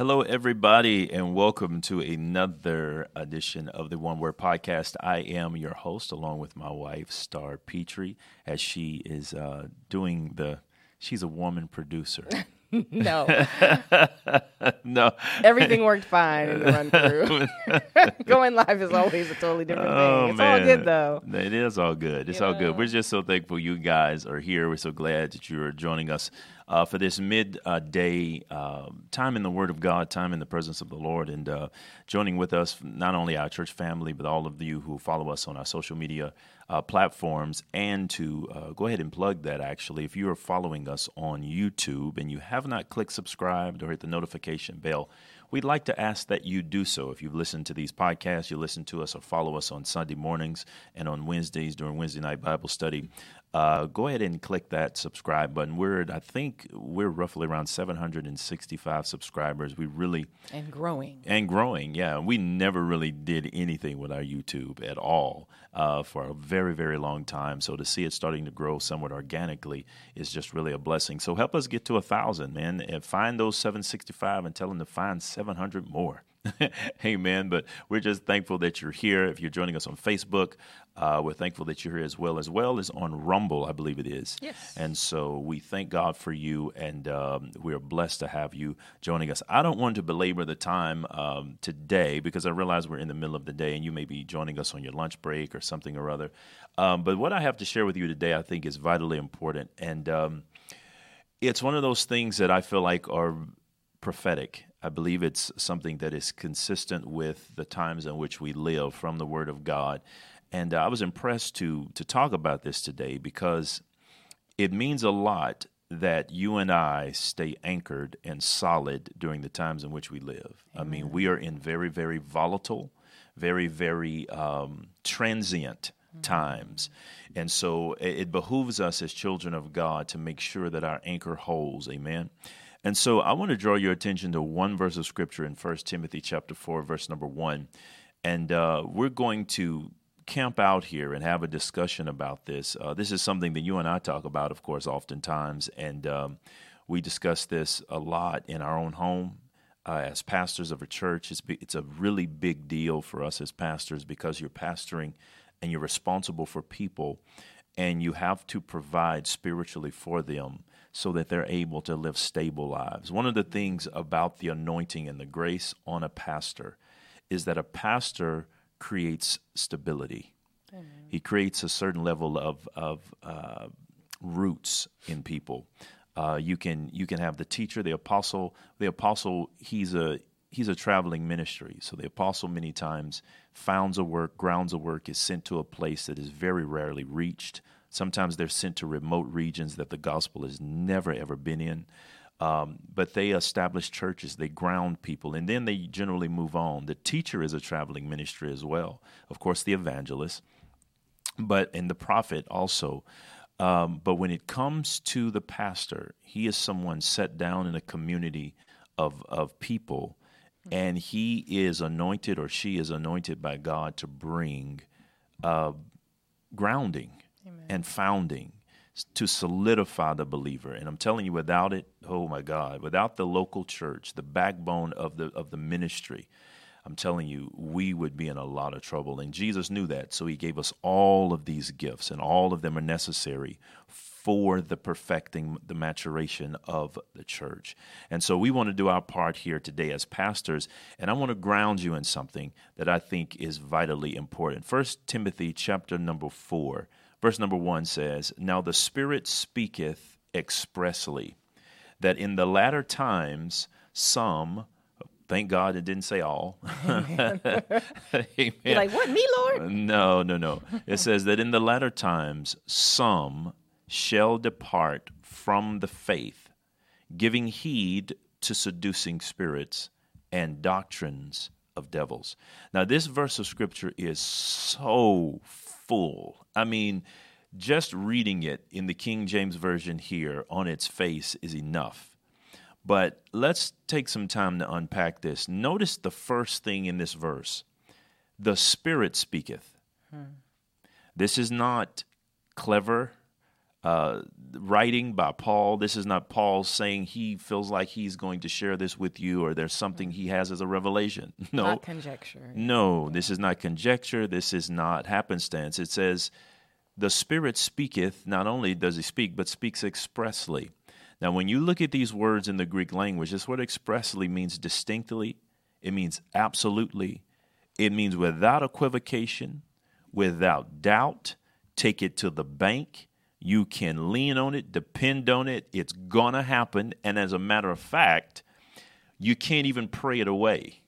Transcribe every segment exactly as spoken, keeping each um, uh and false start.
Hello, everybody, and welcome to another edition of the One Word Podcast. I am your host, along with my wife, Star Petrie, as she is uh, doing the, she's a woman producer. No. No. Everything worked fine in the run-through. Going live is always a totally different oh, thing. It's man. all good, though. It is all good. It's yeah. all good. We're just so thankful you guys are here. We're so glad that you're joining us uh, for this midday uh, uh, time in the Word of God, time in the presence of the Lord, and uh, joining with us, not only our church family, but all of you who follow us on our social media uh, platforms, and to uh, go ahead and plug that, actually. If you are following us on YouTube and you have not clicked subscribed or hit the notification bell, we'd like to ask that you do so. If you've listened to these podcasts, you listen to us or follow us on Sunday mornings and on Wednesdays during Wednesday night Bible study, uh, go ahead and click that subscribe button. We're, I think we're roughly around seven hundred sixty-five subscribers. We really... And growing. And growing, yeah. We never really did anything with our YouTube at all uh, for a very, very long time. So to see it starting to grow somewhat organically is just really a blessing. So help us get to one thousand, man, and find those seven sixty-five and tell them to find seven hundred more. Amen. But we're just thankful that you're here. If you're joining us on Facebook, uh, we're thankful that you're here as well, as well as on Rumble, I believe it is. Yes. And so we thank God for you, and um, we're blessed to have you joining us. I don't want to belabor the time um, today because I realize we're in the middle of the day, and you may be joining us on your lunch break or something or other. Um, but what I have to share with you today, I think, is vitally important. And um, it's one of those things that I feel like are prophetic. I believe it's something that is consistent with the times in which we live from the Word of God. And uh, I was impressed to to talk about this today because it means a lot that you and I stay anchored and solid during the times in which we live. Amen. I mean, we are in very, very volatile, very, very um, transient times. And so it behooves us as children of God to make sure that our anchor holds. Amen. And so I want to draw your attention to one verse of Scripture in First Timothy chapter four, verse number one. And uh, we're going to camp out here and have a discussion about this. Uh, this is something that you and I talk about, of course, oftentimes. And um, we discuss this a lot in our own home uh, as pastors of a church. It's, it's a really big deal for us as pastors because you're pastoring and you're responsible for people, and you have to provide spiritually for them so that they're able to live stable lives. One of the things about the anointing and the grace on a pastor is that a pastor creates stability. Mm-hmm. He creates a certain level of of uh, roots in people. Uh, you can you can have the teacher, the apostle. The apostle, he's a he's a traveling ministry. So the apostle many times founds a work, grounds a work, is sent to a place that is very rarely reached. Sometimes they're sent to remote regions that the gospel has never, ever been in. Um, but they establish churches, they ground people, and then they generally move on. The teacher is a traveling ministry as well. Of course, the evangelist, but and the prophet also. Um, but when it comes to the pastor, he is someone set down in a community of, of people, and he is anointed or she is anointed by God to bring uh, grounding. Amen. And founding to solidify the believer. And I'm telling you, without it, oh my God, without the local church, the backbone of the of the ministry, I'm telling you, we would be in a lot of trouble. And Jesus knew that, so he gave us all of these gifts, and all of them are necessary for the perfecting, the maturation of the church. And so we want to do our part here today as pastors, and I want to ground you in something that I think is vitally important. First Timothy chapter number four. Verse number one says, "Now the Spirit speaketh expressly, that in the latter times some," thank God it didn't say all. Amen. Amen. You're like, what, me, Lord? No, no, no. It says that in the latter times some shall depart from the faith, giving heed to seducing spirits and doctrines of devils. Now this verse of Scripture is so full. I mean, just reading it in the King James Version here on its face is enough. But let's take some time to unpack this. Notice the first thing in this verse. The Spirit speaketh. Hmm. This is not clever. uh, writing by Paul. This is not Paul saying he feels like he's going to share this with you or there's something he has as a revelation. No. Not conjecture. No, yeah. This is not conjecture. This is not happenstance. It says, the Spirit speaketh, not only does he speak, but speaks expressly. Now, when you look at these words in the Greek language, this word expressly means distinctly. It means absolutely. It means without equivocation, without doubt. Take it to the bank. You can lean on it, depend on it. It's going to happen. And as a matter of fact, you can't even pray it away.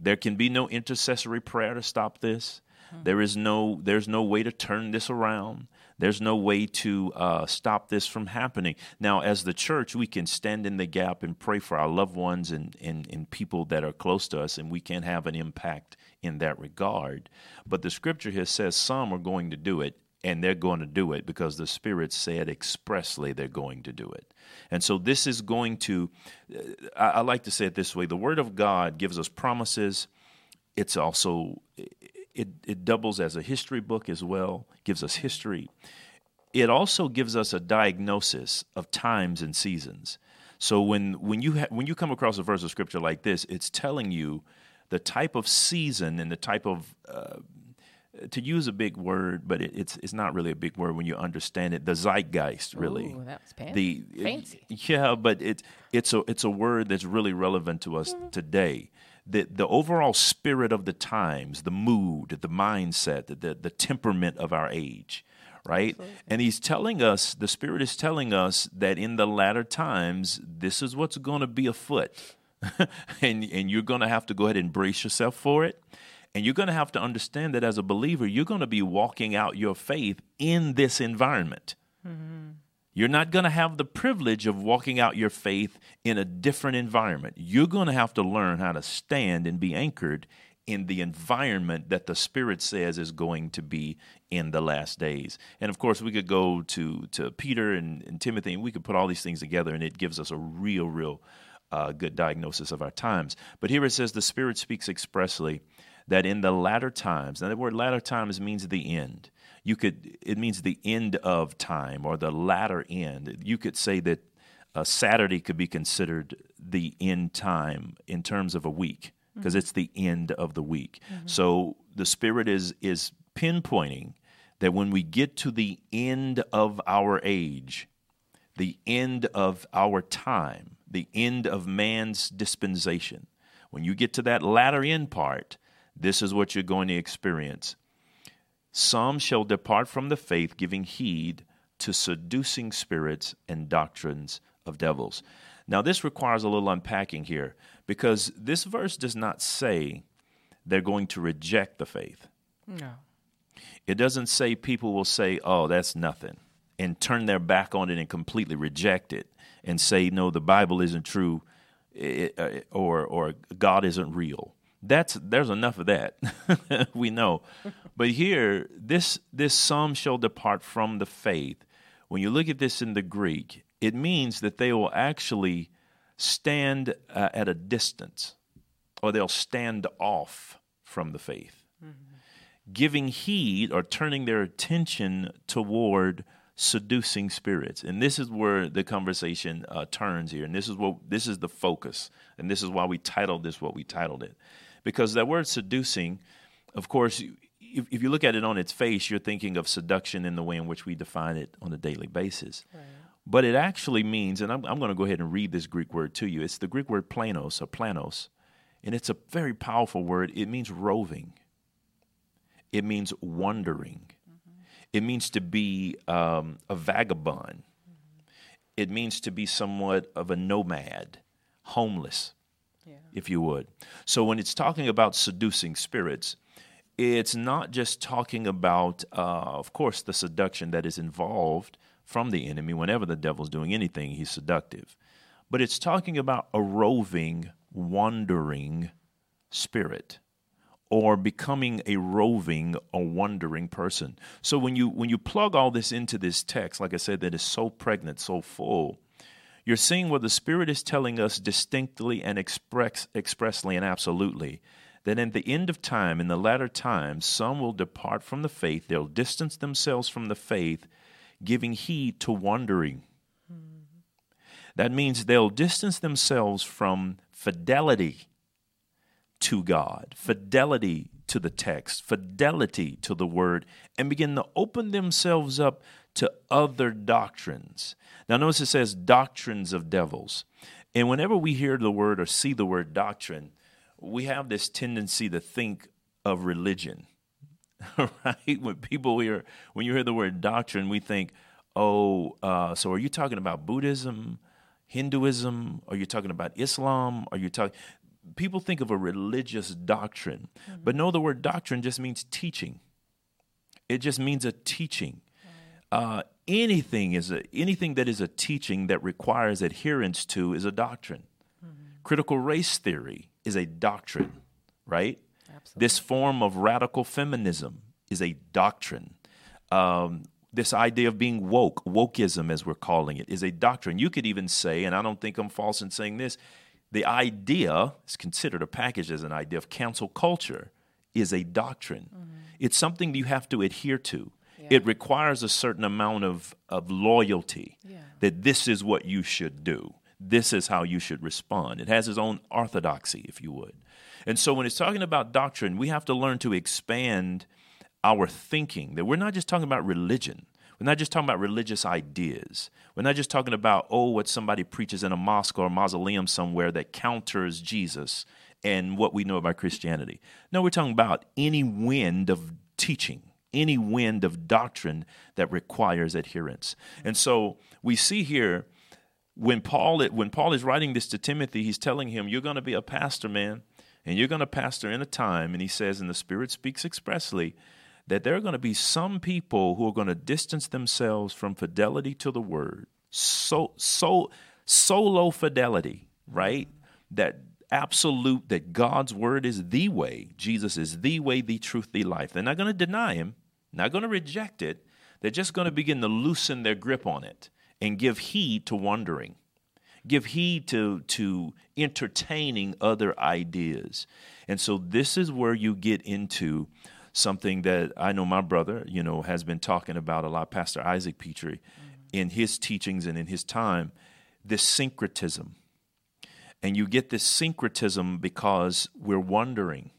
There can be no intercessory prayer to stop this. There is no, there's no way to turn this around. There's no way to uh, stop this from happening. Now, as the church, we can stand in the gap and pray for our loved ones and, and, and people that are close to us, and we can have an impact in that regard. But the scripture here says some are going to do it, and they're going to do it because the Spirit said expressly they're going to do it. And so this is going to, I, I like to say it this way, the Word of God gives us promises. It's also... It it doubles as a history book as well, gives us history. It also gives us a diagnosis of times and seasons. So when when you ha- when you come across a verse of scripture like this, it's telling you the type of season and the type of uh, to use a big word, but it, it's it's not really a big word when you understand it. The zeitgeist, really. Ooh, that was fancy. The, fancy. It, yeah, but it it's a it's a word that's really relevant to us mm-hmm. today. The the overall spirit of the times, the mood, the mindset, the the temperament of our age, right? Absolutely. And he's telling us, the Spirit is telling us that in the latter times, this is what's going to be afoot. and and you're going to have to go ahead and brace yourself for it. And you're going to have to understand that as a believer, you're going to be walking out your faith in this environment. Mm-hmm. You're not going to have the privilege of walking out your faith in a different environment. You're going to have to learn how to stand and be anchored in the environment that the Spirit says is going to be in the last days. And of course, we could go to to Peter and, and Timothy, and we could put all these things together, and it gives us a real, real uh, good diagnosis of our times. But here it says the Spirit speaks expressly that in the latter times, now the word latter times means the end. You could, it means the end of time or the latter end. You could say that uh, Saturday could be considered the end time in terms of a week because mm-hmm. it's the end of the week. Mm-hmm. So the Spirit is is pinpointing that when we get to the end of our age, the end of our time, the end of man's dispensation, when you get to that latter end part, this is what you're going to experience. Some shall depart from the faith, giving heed to seducing spirits and doctrines of devils. Now, this requires a little unpacking here because this verse does not say they're going to reject the faith. No. It doesn't say people will say, oh, that's nothing, and turn their back on it and completely reject it and say, no, the Bible isn't true or or God isn't real. That's there's enough of that. We know. But here, this this some shall depart from the faith. When you look at this in the Greek, it means that they will actually stand uh, at a distance, or they'll stand off from the faith, mm-hmm. giving heed or turning their attention toward seducing spirits. And this is where the conversation uh, turns here. And this is what this is the focus. And this is why we titled this what we titled it. Because that word seducing, of course, if, if you look at it on its face, you're thinking of seduction in the way in which we define it on a daily basis. Right. But it actually means, and I'm, I'm going to go ahead and read this Greek word to you. It's the Greek word planos or planos, and it's a very powerful word. It means roving. It means wandering. Mm-hmm. It means to be um, a vagabond. Mm-hmm. It means to be somewhat of a nomad, homeless. Yeah. If you would. So when it's talking about seducing spirits, it's not just talking about, uh, of course, the seduction that is involved from the enemy. Whenever the devil's doing anything, he's seductive. But it's talking about a roving, wandering spirit or becoming a roving or wandering person. So when you when you plug all this into this text, like I said, that is so pregnant, so full, you're seeing what the Spirit is telling us distinctly and express, expressly and absolutely, that in the end of time, in the latter times, some will depart from the faith. They'll distance themselves from the faith, giving heed to wandering. Mm-hmm. That means they'll distance themselves from fidelity to God, fidelity to the text, fidelity to the word, and begin to open themselves up to other doctrines. Now notice it says doctrines of devils. And whenever we hear the word or see the word doctrine, we have this tendency to think of religion, right? When people hear, when you hear the word doctrine, we think, oh, uh, so are you talking about Buddhism, Hinduism? Are you talking about Islam? Are you talking? People think of a religious doctrine, mm-hmm. but no, the word doctrine just means teaching. It just means a teaching. Uh, anything is a, anything that is a teaching that requires adherence to is a doctrine. Mm-hmm. Critical race theory is a doctrine, right? Absolutely. This form of radical feminism is a doctrine. Um, this idea of being woke, wokeism as we're calling it, is a doctrine. You could even say, and I don't think I'm false in saying this, the idea is considered a package as an idea of cancel culture is a doctrine. Mm-hmm. It's something you have to adhere to. It requires a certain amount of, of loyalty, yeah. that this is what you should do. This is how you should respond. It has its own orthodoxy, if you would. And so when it's talking about doctrine, we have to learn to expand our thinking, that we're not just talking about religion. We're not just talking about religious ideas. We're not just talking about, oh, what somebody preaches in a mosque or a mausoleum somewhere that counters Jesus and what we know about Christianity. No, we're talking about any wind of teaching, any wind of doctrine that requires adherence. And so we see here when Paul when Paul is writing this to Timothy, he's telling him, you're going to be a pastor, man, and you're going to pastor in a time. And he says, and the Spirit speaks expressly, that there are going to be some people who are going to distance themselves from fidelity to the word. So, so solo fidelity, right? That absolute, that God's word is the way. Jesus is the way, the truth, the life. They're not going to deny him, not going to reject it. They're just going to begin to loosen their grip on it and give heed to wandering, give heed to, to entertaining other ideas. And so this is where you get into something that I know my brother, you know, has been talking about a lot, Pastor Isaac Petrie, mm-hmm. in his teachings and in his time, this syncretism. And you get this syncretism because we're wandering.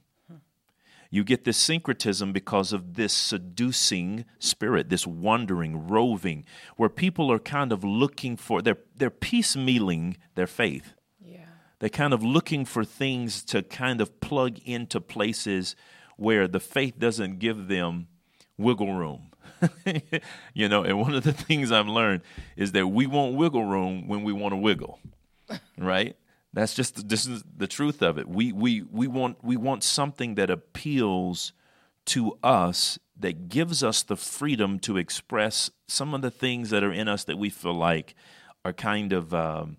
You get this syncretism because of this seducing spirit, this wandering, roving, where people are kind of looking for, they're, they're piecemealing their faith. Yeah. They're kind of looking for things to kind of plug into places where the faith doesn't give them wiggle room. You know, and one of the things I've learned is that we want wiggle room when we want to wiggle, right? That's just the, this is the truth of it. We we we want we want something that appeals to us, that gives us the freedom to express some of the things that are in us that we feel like are kind of um,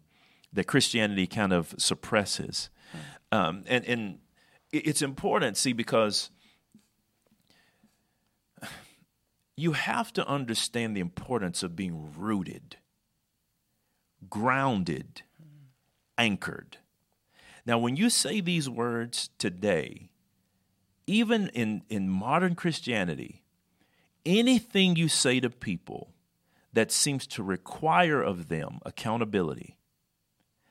that Christianity kind of suppresses, um, and and it's important, see, because you have to understand the importance of being rooted, grounded, anchored. Now, when you say these words today, even in, in modern Christianity, anything you say to people that seems to require of them accountability,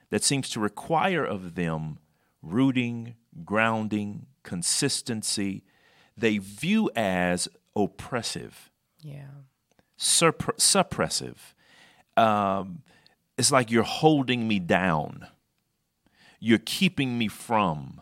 that seems to require of them rooting, grounding, consistency, they view as oppressive, yeah, surp- suppressive. Um, it's like you're holding me down. You're keeping me from.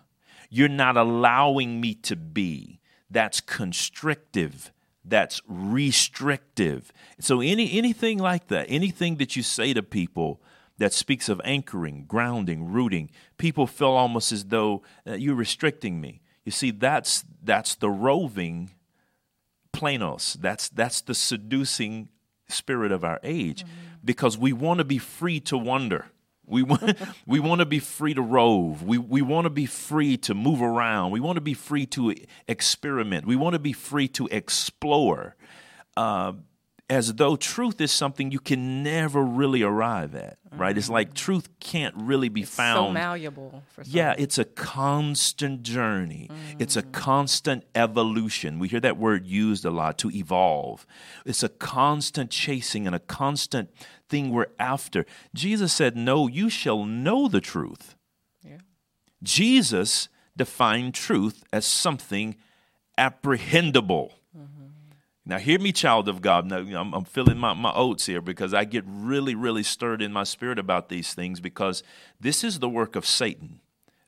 You're not allowing me to be. That's constrictive. That's restrictive. So any anything like that, anything that you say to people that speaks of anchoring, grounding, rooting, people feel almost as though uh, you're restricting me. You see, that's that's the roving planos. That's that's the seducing spirit of our age, mm-hmm. because we want to be free to wander. We want we want to be free to rove. We we want to be free to move around. We want to be free to experiment. We want to be free to explore. Uh, as though truth is something you can never really arrive at, right? Mm-hmm. It's like truth can't really be it's found. It's so malleable. For some. Yeah, it's a constant journey. Mm-hmm. It's a constant evolution. We hear that word used a lot, to evolve. It's a constant chasing and a constant thing we're after. Jesus said, no, you shall know the truth. Yeah. Jesus defined truth as something apprehendable. Now, hear me, child of God. Now, you know, I'm, I'm filling my, my oats here because I get really, really stirred in my spirit about these things because this is the work of Satan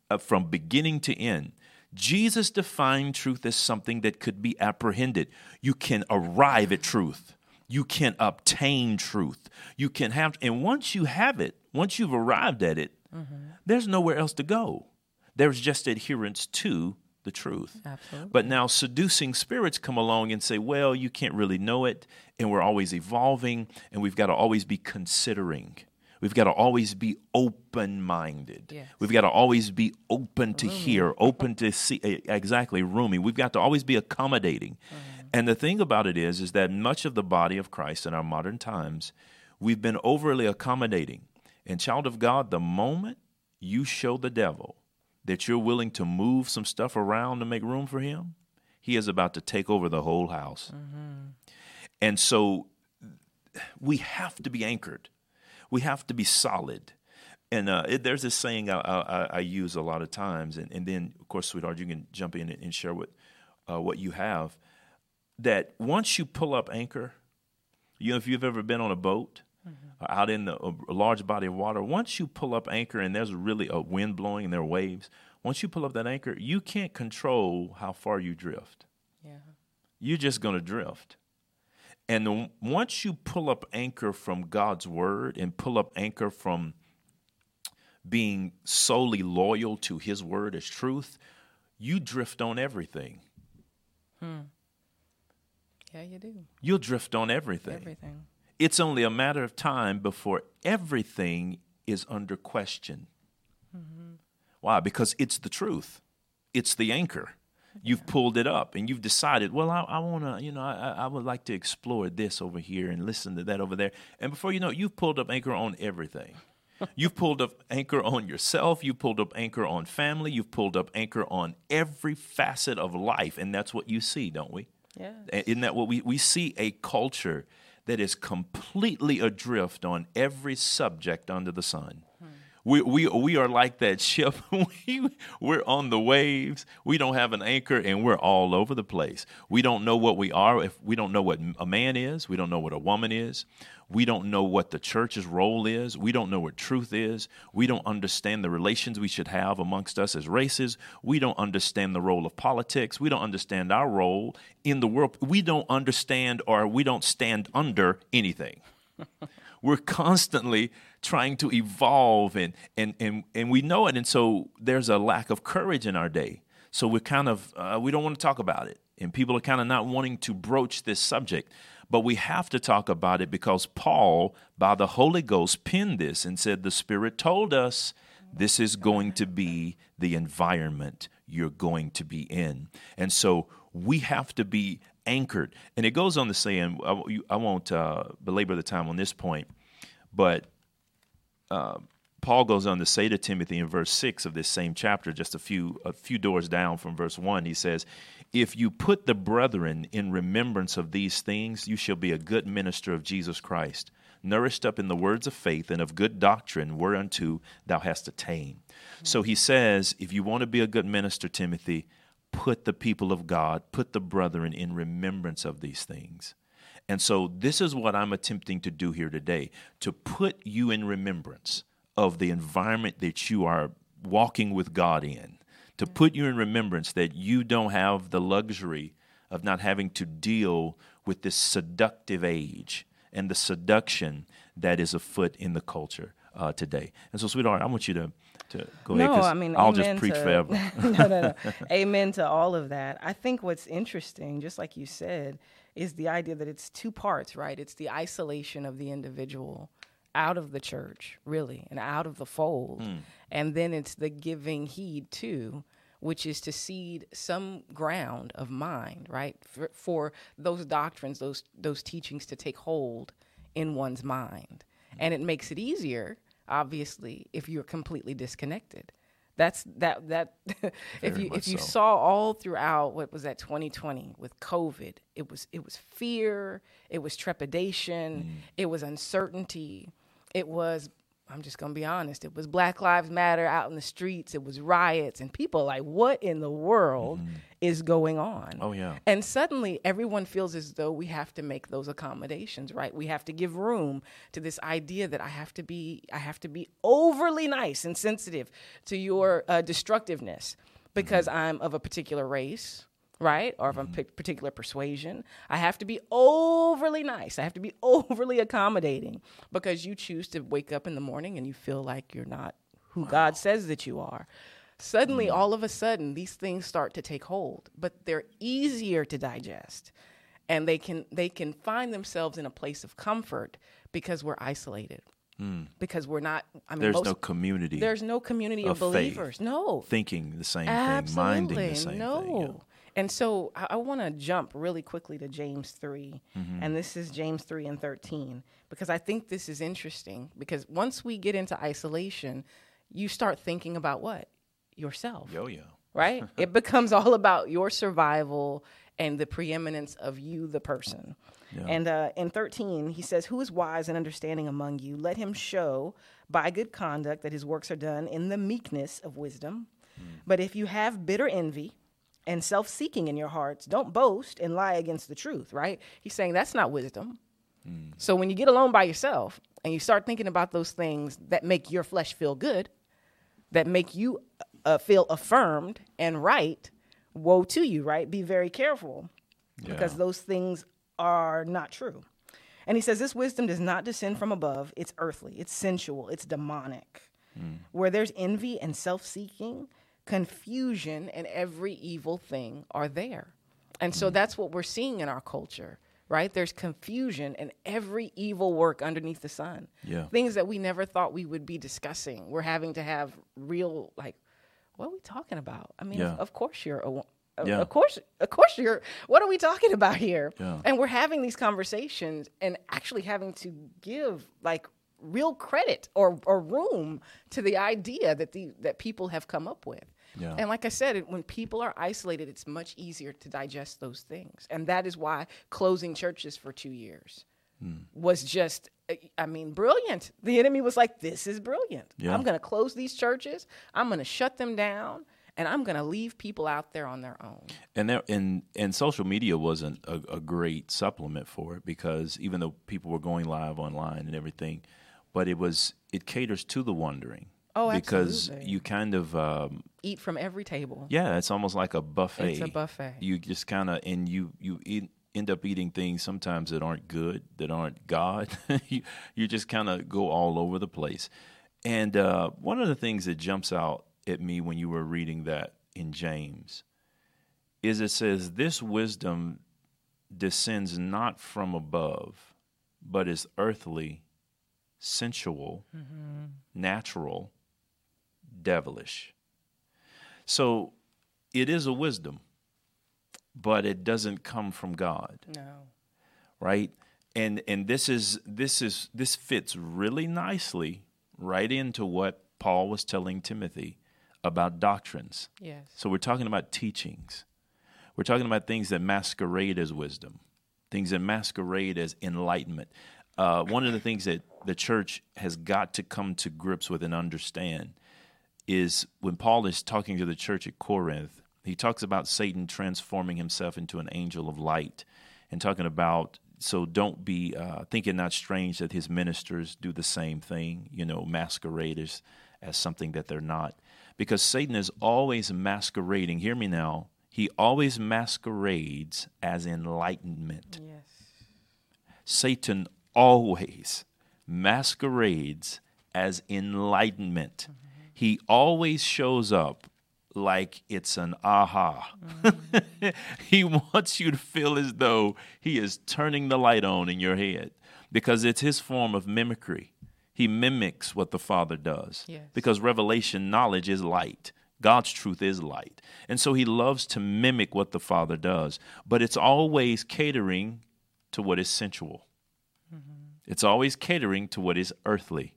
uh, from beginning to end. Jesus defined truth as something that could be apprehended. You can arrive at truth. You can obtain truth. You can have, and once you have it, once you've arrived at it, mm-hmm. there's nowhere else to go. There's just adherence to the truth. Absolutely. But now seducing spirits come along and say, well, you can't really know it, and we're always evolving, and we've got to always be considering. We've got to always be open-minded. Yes. We've got to always be open to Roomy. hear, open to see, exactly, roomy. We've got to always be accommodating. Mm-hmm. And the thing about it is, is that much of the body of Christ in our modern times, we've been overly accommodating. And child of God, the moment you show the devil that you're willing to move some stuff around to make room for him, he is about to take over the whole house. Mm-hmm. And so we have to be anchored. We have to be solid. And uh, it, there's this saying I, I, I use a lot of times, and, and then, of course, sweetheart, you can jump in and share what, uh, what you have, that once you pull up anchor, you know, if you've ever been on a boat, mm-hmm. out in the, a large body of water, once you pull up anchor and there's really a wind blowing and there are waves, once you pull up that anchor, you can't control how far you drift. Yeah. You're just going to drift. And the, once you pull up anchor from God's word and pull up anchor from being solely loyal to his word as truth, you drift on everything. Hmm. Yeah, you do. You'll drift on everything. Everything. It's only a matter of time before everything is under question. Mm-hmm. Why? Because it's the truth. It's the anchor. You've yeah. pulled it up, and you've decided, well, I, I want to, you know, I, I would like to explore this over here and listen to that over there. And before you know it, you've pulled up anchor on everything. You've pulled up anchor on yourself. You've pulled up anchor on family. You've pulled up anchor on every facet of life, and that's what you see, don't we? Yeah. Isn't that what we, we see a culture that is completely adrift on every subject under the sun. Hmm. We we we are like that ship. we, we're on the waves. We don't have an anchor, and we're all over the place. We don't know what we are. If we don't know what a man is, we don't know what a woman is. We don't know what the church's role is. We don't know what truth is. We don't understand the relations we should have amongst us as races. We don't understand the role of politics. We don't understand our role in the world. We don't understand, or we don't stand under anything. We're constantly trying to evolve, and, and, and, and we know it. And so there's a lack of courage in our day. So we're kind of, uh, we don't want to talk about it. And people are kind of not wanting to broach this subject. But we have to talk about it because Paul, by the Holy Ghost, penned this and said, the Spirit told us this is going to be the environment you're going to be in. And so we have to be anchored. And it goes on to say, and I won't uh, belabor the time on this point, but uh, Paul goes on to say to Timothy in verse six of this same chapter, just a few a few doors down from verse one, he says, if you put the brethren in remembrance of these things, you shall be a good minister of Jesus Christ, nourished up in the words of faith and of good doctrine, whereunto thou hast attained. Mm-hmm. So he says, if you want to be a good minister, Timothy, put the people of God, put the brethren in remembrance of these things. And so this is what I'm attempting to do here today, to put you in remembrance of the environment that you are walking with God in. To put you in remembrance that you don't have the luxury of not having to deal with this seductive age and the seduction that is afoot in the culture uh, today. And so, sweetheart, I want you to, to go no, ahead, because I mean, I'll just preach to, forever. no, no, no. Amen to all of that. I think what's interesting, just like you said, is the idea that it's two parts, right? It's the isolation of the individual out of the church, really, and out of the fold. Mm. And then it's the giving heed to which is to seed some ground of mind, right, for, for those doctrines, those those teachings to take hold in one's mind. And it makes it easier, obviously, if you're completely disconnected. That's that that if you if you so. saw all throughout, what was that, twenty twenty with COVID, it was it was fear, it was trepidation, mm. it was uncertainty, it was, I'm just gonna be honest, it was Black Lives Matter out in the streets, it was riots, and people like, what in the world mm. is going on? Oh yeah. And suddenly everyone feels as though we have to make those accommodations, right? We have to give room to this idea that I have to be, I have to be overly nice and sensitive to your uh, destructiveness because mm-hmm. I'm of a particular race, right? Or of mm-hmm. a p- particular persuasion. I have to be overly nice. I have to be overly accommodating because you choose to wake up in the morning and you feel like you're not who wow. God says that you are. Suddenly, mm-hmm. all of a sudden, these things start to take hold, but they're easier to digest. And they can they can find themselves in a place of comfort because we're isolated. Mm. Because we're not, I mean, there's most, no community. There's no community of, of believers. Faith, no. Thinking the same Absolutely. thing, minding the same no. thing. Yeah. And so I, I want to jump really quickly to James three. Mm-hmm. And this is James three and thirteen, because I think this is interesting. Because once we get into isolation, you start thinking about what? Yourself. Yo-yo. Right? It becomes all about your survival and the preeminence of you, the person. Yeah. And uh, in thirteen, he says, "Who is wise and understanding among you? Let him show by good conduct that his works are done in the meekness of wisdom. Mm. But if you have bitter envy and self-seeking in your hearts, don't boast and lie against the truth," right? He's saying that's not wisdom. Mm. So when you get alone by yourself and you start thinking about those things that make your flesh feel good, that make you uh, feel affirmed and right, woe to you, right? Be very careful yeah. because those things are not true. And he says this wisdom does not descend from above. It's earthly, it's sensual, it's demonic. Mm. Where there's envy and self-seeking, confusion and every evil thing are there. And so mm. that's what we're seeing in our culture, right? There's confusion and every evil work underneath the sun. Yeah. Things that we never thought we would be discussing. We're having to have real, like, what are we talking about? I mean, yeah. of course you're, a, a, yeah. of course, of course you're, what are we talking about here? Yeah. And we're having these conversations and actually having to give like real credit or, or room to the idea that the that people have come up with. Yeah. And like I said, it, when people are isolated, it's much easier to digest those things. And that is why closing churches for two years mm. was just, I mean, brilliant. The enemy was like, this is brilliant. Yeah. I'm going to close these churches. I'm going to shut them down. And I'm going to leave people out there on their own. And there, and, and social media wasn't a, a great supplement for it, because even though people were going live online and everything, but it was it caters to the wondering. Oh, because absolutely. You kind of um, eat from every table. Yeah, it's almost like a buffet. It's a buffet. You just kind of and you you eat, end up eating things sometimes that aren't good, that aren't God. you you just kind of go all over the place. And uh, one of the things that jumps out at me when you were reading that in James is it says this wisdom descends not from above, but is earthly, sensual, mm-hmm. natural, devilish. So it is a wisdom, but it doesn't come from God. No. Right? And and this is this is this fits really nicely right into what Paul was telling Timothy about doctrines. Yes. So we're talking about teachings. We're talking about things that masquerade as wisdom, things that masquerade as enlightenment. Uh, one of the things that the church has got to come to grips with and understand is when Paul is talking to the church at Corinth, he talks about Satan transforming himself into an angel of light and talking about, so don't be uh, thinking not strange that his ministers do the same thing, you know, masquerade as, as something that they're not. Because Satan is always masquerading, hear me now, he always masquerades as enlightenment. Yes. Satan always masquerades as enlightenment. Mm-hmm. He always shows up like it's an aha. Mm-hmm. He wants you to feel as though he is turning the light on in your head, because it's his form of mimicry. He mimics what the Father does, yes. because revelation knowledge is light. God's truth is light. And so he loves to mimic what the Father does, but it's always catering to what is sensual. Mm-hmm. It's always catering to what is earthly.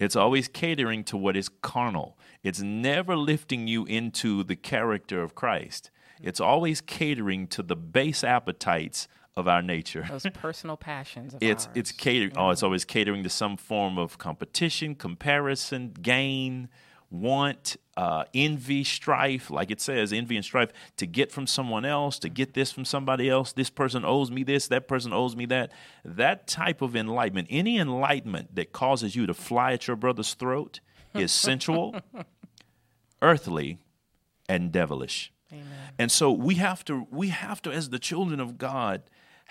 It's always catering to what is carnal. It's never lifting you into the character of Christ. It's always catering to the base appetites of our nature. Those personal passions of it's, ours. It's catering. Mm-hmm. Oh, it's always catering to some form of competition, comparison, gain, want, uh, envy, strife. Like it says, envy and strife, to get from someone else, to get this from somebody else. This person owes me this, that person owes me that. That type of enlightenment, any enlightenment that causes you to fly at your brother's throat is sensual, earthly, and devilish. Amen. And so we have to, we have to, as the children of God,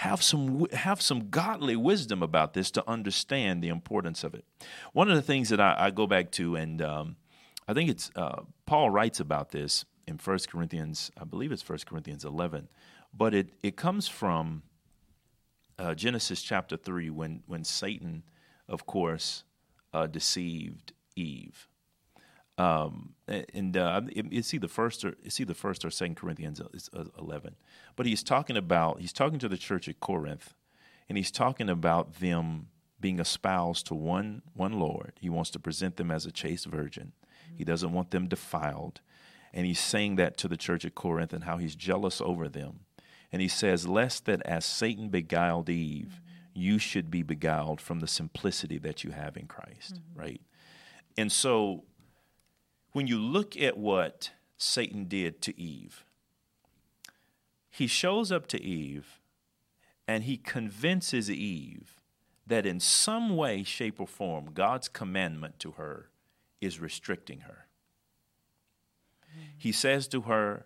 have some have some godly wisdom about this to understand the importance of it. One of the things that I, I go back to, and um, I think it's uh, Paul writes about this in First Corinthians, I believe it's First Corinthians eleven, but it, it comes from uh, Genesis chapter three when when Satan, of course, uh, deceived Eve. Um, and uh, it's either first or it's either first or Second Corinthians eleven, but he's talking about he's talking to the church at Corinth, and he's talking about them being espoused to one one Lord. He wants to present them as a chaste virgin. Mm-hmm. He doesn't want them defiled, and he's saying that to the church at Corinth and how he's jealous over them, and he says, "Lest that as Satan beguiled Eve, mm-hmm. you should be beguiled from the simplicity that you have in Christ." Mm-hmm. Right, and so. When you look at what Satan did to Eve, he shows up to Eve and he convinces Eve that in some way, shape, or form, God's commandment to her is restricting her. He says to her,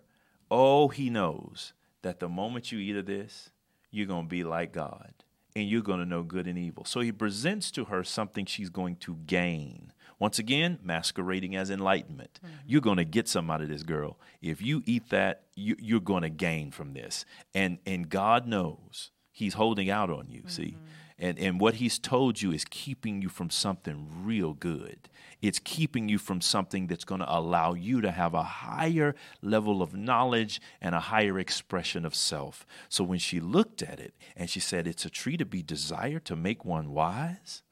oh, he knows that the moment you eat of this, you're going to be like God and you're going to know good and evil. So he presents to her something she's going to gain. Once again, masquerading as enlightenment. Mm-hmm. You're going to get something out of this girl. If you eat that, you, you're going to gain from this. And and God knows he's holding out on you, mm-hmm. see? And, and what he's told you is keeping you from something real good. It's keeping you from something that's going to allow you to have a higher level of knowledge and a higher expression of self. So when she looked at it and she said, it's a tree to be desired to make one wise.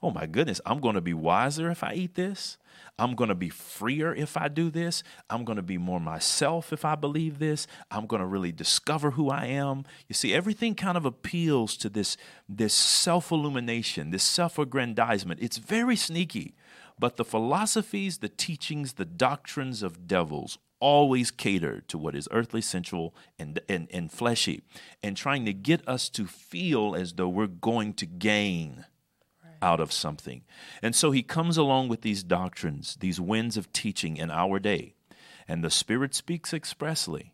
Oh my goodness, I'm going to be wiser if I eat this. I'm going to be freer if I do this. I'm going to be more myself if I believe this. I'm going to really discover who I am. You see, everything kind of appeals to this, this self-illumination, this self-aggrandizement. It's very sneaky, but the philosophies, the teachings, the doctrines of devils always cater to what is earthly, sensual, and, and, and fleshy, and trying to get us to feel as though we're going to gain out of something. And so he comes along with these doctrines, these winds of teaching in our day. And the Spirit speaks expressly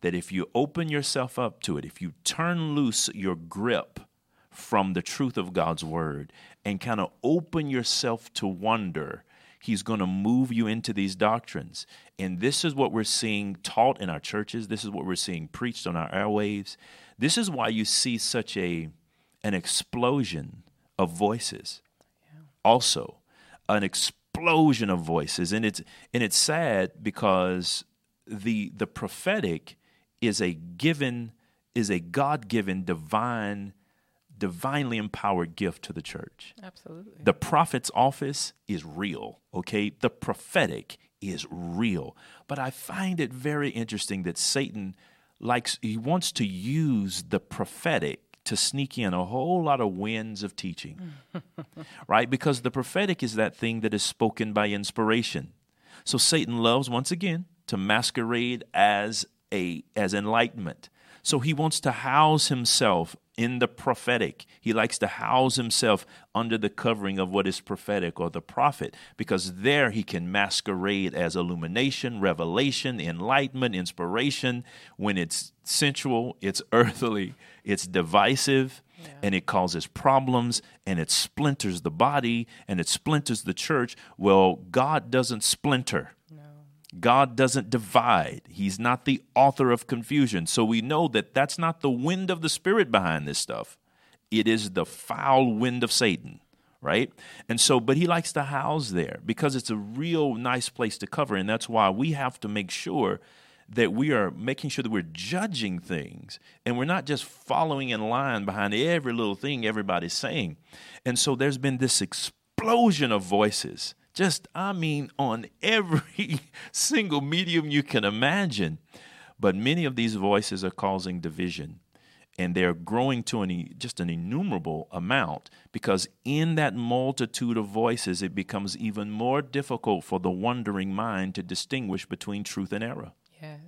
that if you open yourself up to it, if you turn loose your grip from the truth of God's word and kind of open yourself to wonder, he's going to move you into these doctrines. And this is what we're seeing taught in our churches. This is what we're seeing preached on our airwaves. This is why you see such a an explosion of voices, yeah. Also an explosion of voices, and it's and it's sad because the the prophetic is a given is a God-given divine divinely empowered gift to the church. Absolutely, the prophet's office is real. Okay, the prophetic is real, but I find it very interesting that Satan likes he wants to use the prophetic to sneak in a whole lot of winds of teaching, right? Because the prophetic is that thing that is spoken by inspiration. So Satan loves, once again, to masquerade as a as enlightenment. So he wants to house himself in the prophetic. He likes to house himself under the covering of what is prophetic or the prophet, because there he can masquerade as illumination, revelation, enlightenment, inspiration. When it's sensual, it's earthly, it's divisive, yeah. And it causes problems, and it splinters the body, and it splinters the church. Well, God doesn't splinter. God doesn't divide. He's not the author of confusion. So we know that that's not the wind of the Spirit behind this stuff. It is the foul wind of Satan, right? And so, but he likes to house there because it's a real nice place to cover. And that's why we have to make sure that we are making sure that we're judging things and we're not just following in line behind every little thing everybody's saying. And so there's been this explosion of voices, just, I mean, on every single medium you can imagine. But many of these voices are causing division, and they're growing to an, just an innumerable amount, because in that multitude of voices, it becomes even more difficult for the wandering mind to distinguish between truth and error. Yes.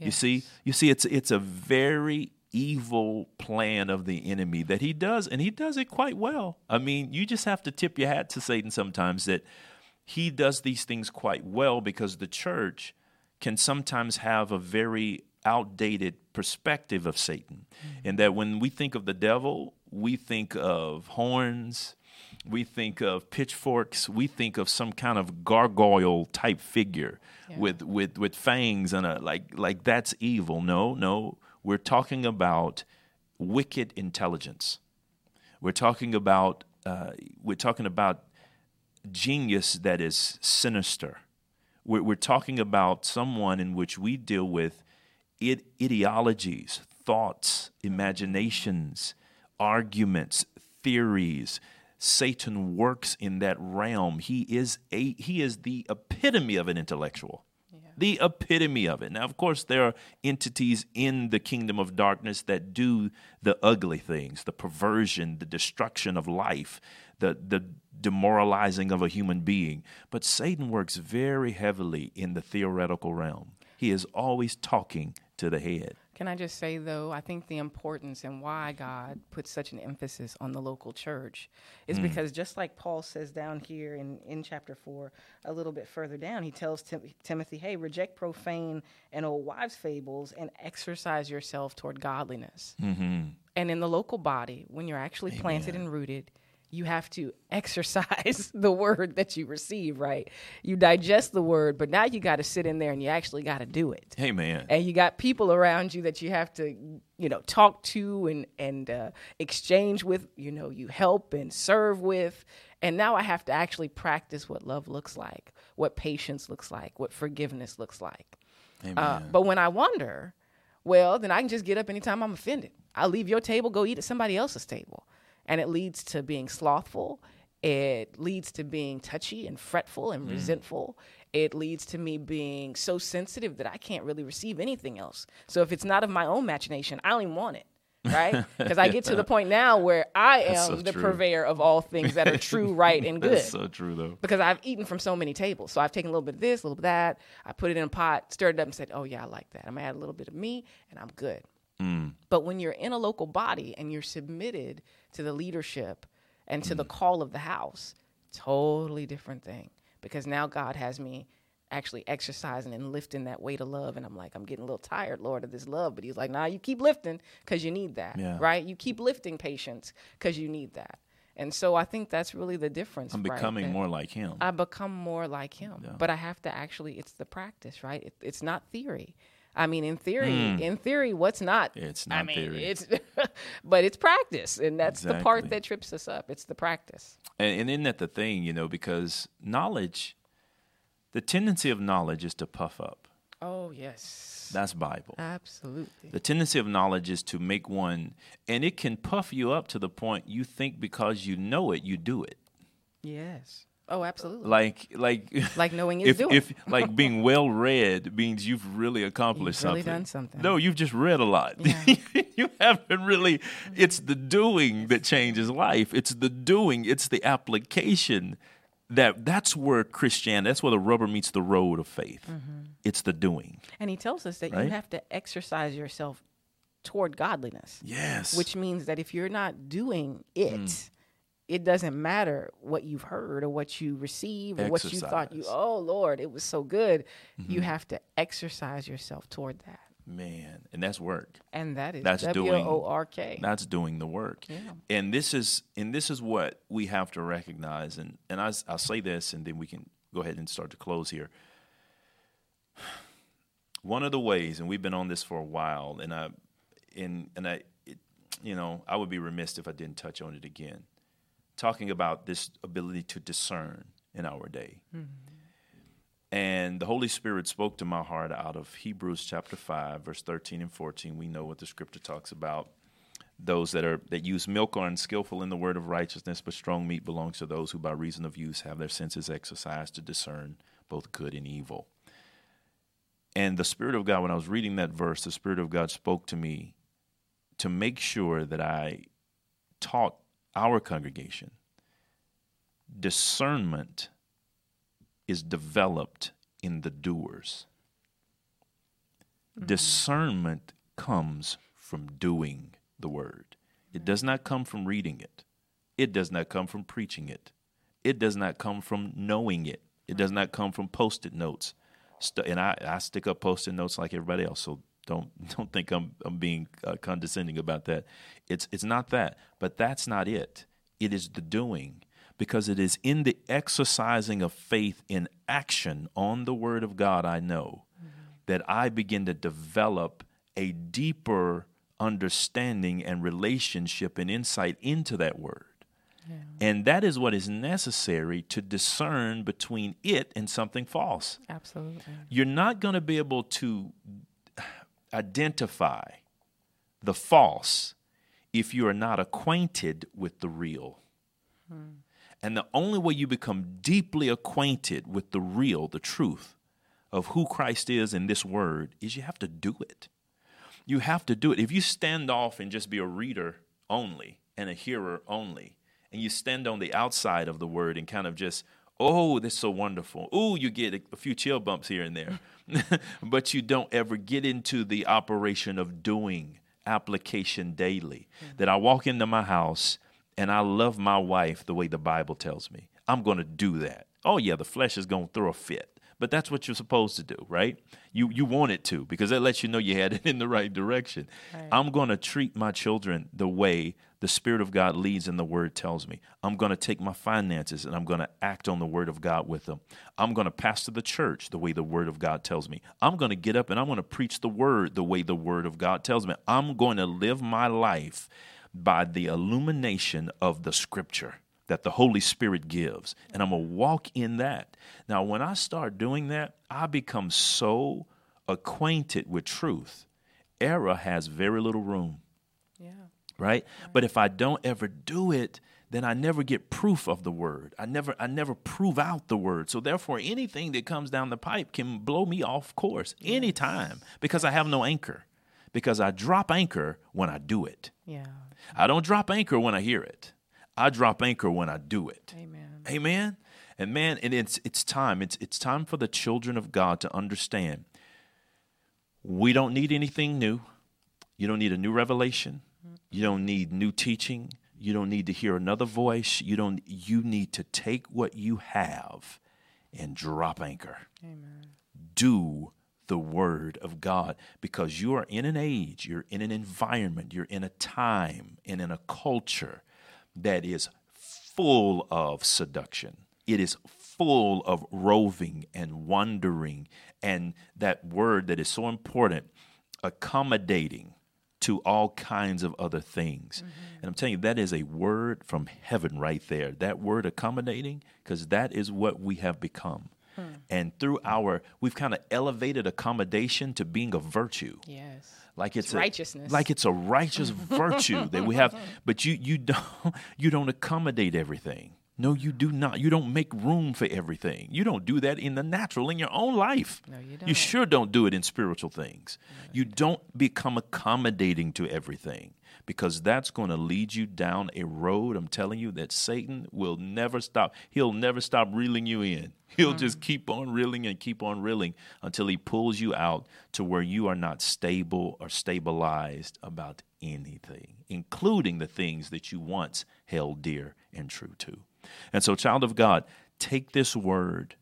yes. You see, you see, it's it's a very evil plan of the enemy that he does, and he does it quite well. I mean, you just have to tip your hat to Satan sometimes that he does these things quite well, because the church can sometimes have a very outdated perspective of Satan. Mm-hmm. And that when we think of the devil, we think of horns, we think of pitchforks, we think of some kind of gargoyle type figure yeah. with, with, with fangs and a, like, like that's evil. No, no, we're talking about wicked intelligence. We're talking about, uh, we're talking about genius that is sinister. We're, we're talking about someone in which we deal with It, ideologies, thoughts, imaginations, arguments, theories. Satan works in that realm. He is a he is the epitome of an intellectual. Yeah. The epitome of it. Now, of course, there are entities in the kingdom of darkness that do the ugly things, the perversion, the destruction of life, the the demoralizing of a human being. But Satan works very heavily in the theoretical realm. He is always talking to the head. Can I just say, though, I think the importance and why God puts such an emphasis on the local church is mm. because just like Paul says down here in, in chapter four, a little bit further down, he tells Tim- Timothy, hey, reject profane and old wives' fables and exercise yourself toward godliness. Mm-hmm. And in the local body, when you're actually Amen. planted and rooted, you have to exercise the word that you receive, right? You digest the word, but now you got to sit in there and you actually got to do it. Amen. And you got people around you that you have to, you know, talk to and, and uh, exchange with, you know, you help and serve with. And now I have to actually practice what love looks like, what patience looks like, what forgiveness looks like. Amen. Uh, but when I wander, well, then I can just get up anytime I'm offended. I'll leave your table, go eat at somebody else's table. And it leads to being slothful. It leads to being touchy and fretful and mm. resentful. It leads to me being so sensitive that I can't really receive anything else. So if it's not of my own imagination, I don't even want it, right? Because I yeah. get to the point now where I am so the true. purveyor of all things that are true, right, and good. That's so true, though. Because I've eaten from so many tables. So I've taken a little bit of this, a little bit of that. I put it in a pot, stirred it up, and said, oh, yeah, I like that. I'm going to add a little bit of me, and I'm good. Mm. But when you're in a local body and you're submitted to the leadership and to mm. the call of the house, totally different thing. Because now God has me actually exercising and lifting that weight of love. And I'm like, I'm getting a little tired, Lord, of this love. But he's like, nah, you keep lifting because you need that, yeah. right? You keep lifting patience because you need that. And so I think that's really the difference. I'm becoming right? more like him. I become more like him. Yeah. But I have to actually, it's the practice, right? It, it's not theory. I mean, in theory, mm. in theory, what's not? It's not I mean, theory. It's but it's practice, and that's exactly. the part that trips us up. It's the practice. And, and isn't that the thing, you know, because knowledge, the tendency of knowledge is to puff up. Oh, yes. That's Bible. Absolutely. The tendency of knowledge is to make one, and it can puff you up to the point you think because you know it, you do it. Yes. Oh, absolutely. Like, like, like knowing is if, doing. If, like, being well read means you've really accomplished you've really something. Really done something. No, you've just read a lot. Yeah. You haven't really. It's the doing that changes life. It's the doing. It's the application. That that's where Christianity. That's where the rubber meets the road of faith. Mm-hmm. It's the doing. And he tells us that right? you have to exercise yourself toward godliness. Yes. Which means that if you're not doing it. Mm. It doesn't matter what you've heard or what you receive or exercise. What you thought you, oh, Lord, it was so good. Mm-hmm. You have to exercise yourself toward that. Man, and that's work. And that is that's W O R K. Doing, that's doing the work. Yeah. And this is and this is what we have to recognize. And, and I, I'll say this, and then we can go ahead and start to close here. One of the ways, and we've been on this for a while, and I, and, and I, it, you know, I would be remiss if I didn't touch on it again. talking about this ability to discern in our day. Mm-hmm. And the Holy Spirit spoke to my heart out of Hebrews chapter five, verse thirteen and fourteen. We know what the scripture talks about. Those that are that use milk are unskillful in the word of righteousness, but strong meat belongs to those who by reason of use have their senses exercised to discern both good and evil. And the Spirit of God, when I was reading that verse, the Spirit of God spoke to me to make sure that I taught our congregation discernment is developed in the doers. Mm-hmm. Discernment comes from doing the word. It does not come from reading it. It does not come from preaching it. It does not come from knowing it. It does not come from Post-it notes. And I, I stick up Post-it notes like everybody else, so don't don't think I'm I'm being uh, condescending about that. It's it's not that, but that's not it. It is the doing, because it is in the exercising of faith in action on the word of God, I know, mm-hmm. that I begin to develop a deeper understanding and relationship and insight into that word. Yeah. And that is what is necessary to discern between it and something false. Absolutely. You're not going to be able to identify the false if you are not acquainted with the real. Hmm. And the only way you become deeply acquainted with the real, the truth of who Christ is in this word, is you have to do it. You have to do it. If you stand off and just be a reader only and a hearer only, and you stand on the outside of the word and kind of just, oh, this is so wonderful. Oh, you get a few chill bumps here and there. But you don't ever get into the operation of doing application daily. Mm-hmm. That I walk into my house and I love my wife the way the Bible tells me. I'm going to do that. Oh, yeah, the flesh is going to throw a fit. But that's what you're supposed to do, right? You you want it to, because that lets you know you had it in the right direction. Right. I'm going to treat my children the way the Spirit of God leads and the Word tells me. I'm going to take my finances and I'm going to act on the Word of God with them. I'm going to pastor the church the way the Word of God tells me. I'm going to get up and I'm going to preach the Word the way the Word of God tells me. I'm going to live my life by the illumination of the scripture that the Holy Spirit gives. And I'm going to walk in that. Now, when I start doing that, I become so acquainted with truth. Error has very little room. Yeah. Right? Right. But if I don't ever do it, then I never get proof of the word. I never I never prove out the word. So therefore, anything that comes down the pipe can blow me off course anytime, because I have no anchor. Because I drop anchor when I do it. Yeah. I don't drop anchor when I hear it. I drop anchor when I do it. Amen. Amen. And man, and it's it's time. It's it's time for the children of God to understand. We don't need anything new. You don't need a new revelation. You don't need new teaching. You don't need to hear another voice. You don't you need to take what you have and drop anchor. Amen. Do the word of God, because you are in an age, you're in an environment, you're in a time and in a culture that is full of seduction. It is full of roving and wandering, and that word that is so important, accommodating to all kinds of other things. Mm-hmm. And I'm telling you, that is a word from heaven right there. That word accommodating, because that is what we have become. And through our, we've kind of elevated accommodation to being a virtue. Yes. Like it's, it's a, righteousness. Like it's a righteous virtue that we have. But you you don't you don't accommodate everything. No, you do not. You don't make room for everything. You don't do that in the natural, in your own life. No, you don't. You sure don't do it in spiritual things. Right. You don't become accommodating to everything, because that's going to lead you down a road, I'm telling you, that Satan will never stop. He'll never stop reeling you in. He'll mm. just keep on reeling and keep on reeling until he pulls you out to where you are not stable or stabilized about anything, including the things that you once held dear and true to. And so, child of God, take this word,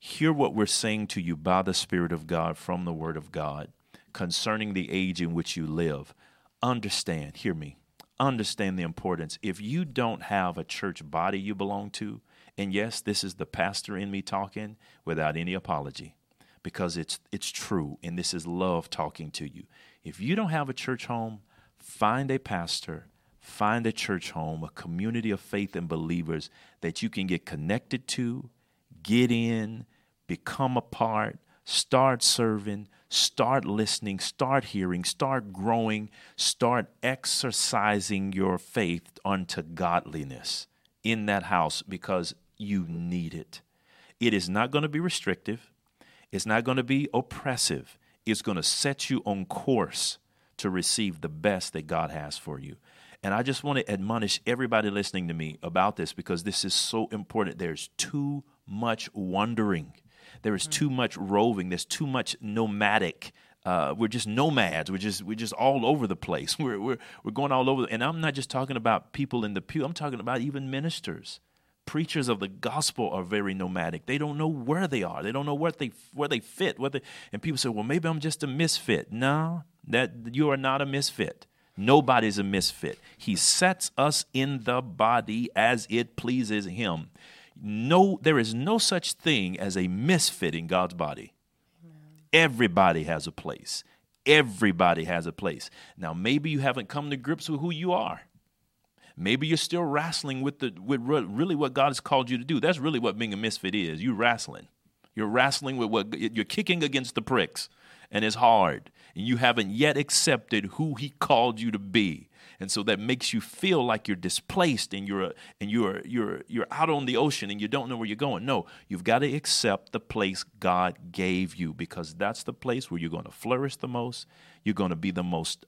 hear what we're saying to you by the Spirit of God, from the Word of God, concerning the age in which you live. Understand, hear me, understand the importance. If you don't have a church body you belong to, and yes, this is the pastor in me talking without any apology, because it's it's true, and this is love talking to you. If you don't have a church home, find a pastor, Find a church home, a community of faith and believers that you can get connected to, get in, become a part, start serving, start listening, start hearing, start growing, start exercising your faith unto godliness in that house because you need it. It is not going to be restrictive. It's not going to be oppressive. It's going to set you on course to receive the best that God has for you. And I just want to admonish everybody listening to me about this because this is so important. There's too much wandering. There is too much roving. There's too much nomadic. Uh, we're just nomads. We're just we're just all over the place. We're we're we're going all over. And I'm not just talking about people in the pew. I'm talking about even ministers. Preachers of the gospel are very nomadic. They don't know where they are. They don't know where they where they fit. Where they, and people say, well, maybe I'm just a misfit. No, that you are not a misfit. Nobody's a misfit. He sets us in the body as it pleases him. No, there is no such thing as a misfit in God's body. Amen. Everybody has a place. Everybody has a place. Now, maybe you haven't come to grips with who you are. Maybe you're still wrestling with the with really what God has called you to do. That's really what being a misfit is. You're wrestling. You're wrestling with what you're kicking against the pricks, and it's hard. And you haven't yet accepted who He called you to be. And so that makes you feel like you're displaced and you're and you're you're you're out on the ocean and you don't know where you're going. No, you've got to accept the place God gave you because that's the place where you're going to flourish the most. You're going to be the most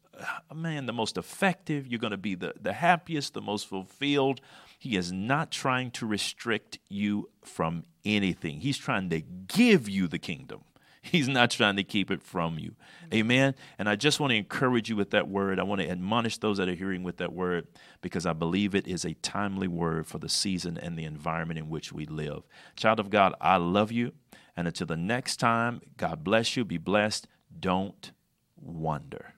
man, the most effective. You're going to be the, the happiest, the most fulfilled. He is not trying to restrict you from anything. He's trying to give you the kingdom. He's not trying to keep it from you. Amen. And I just want to encourage you with that word. I want to admonish those that are hearing with that word because I believe it is a timely word for the season and the environment in which we live. Child of God, I love you. And until the next time, God bless you. Be blessed. Don't wander.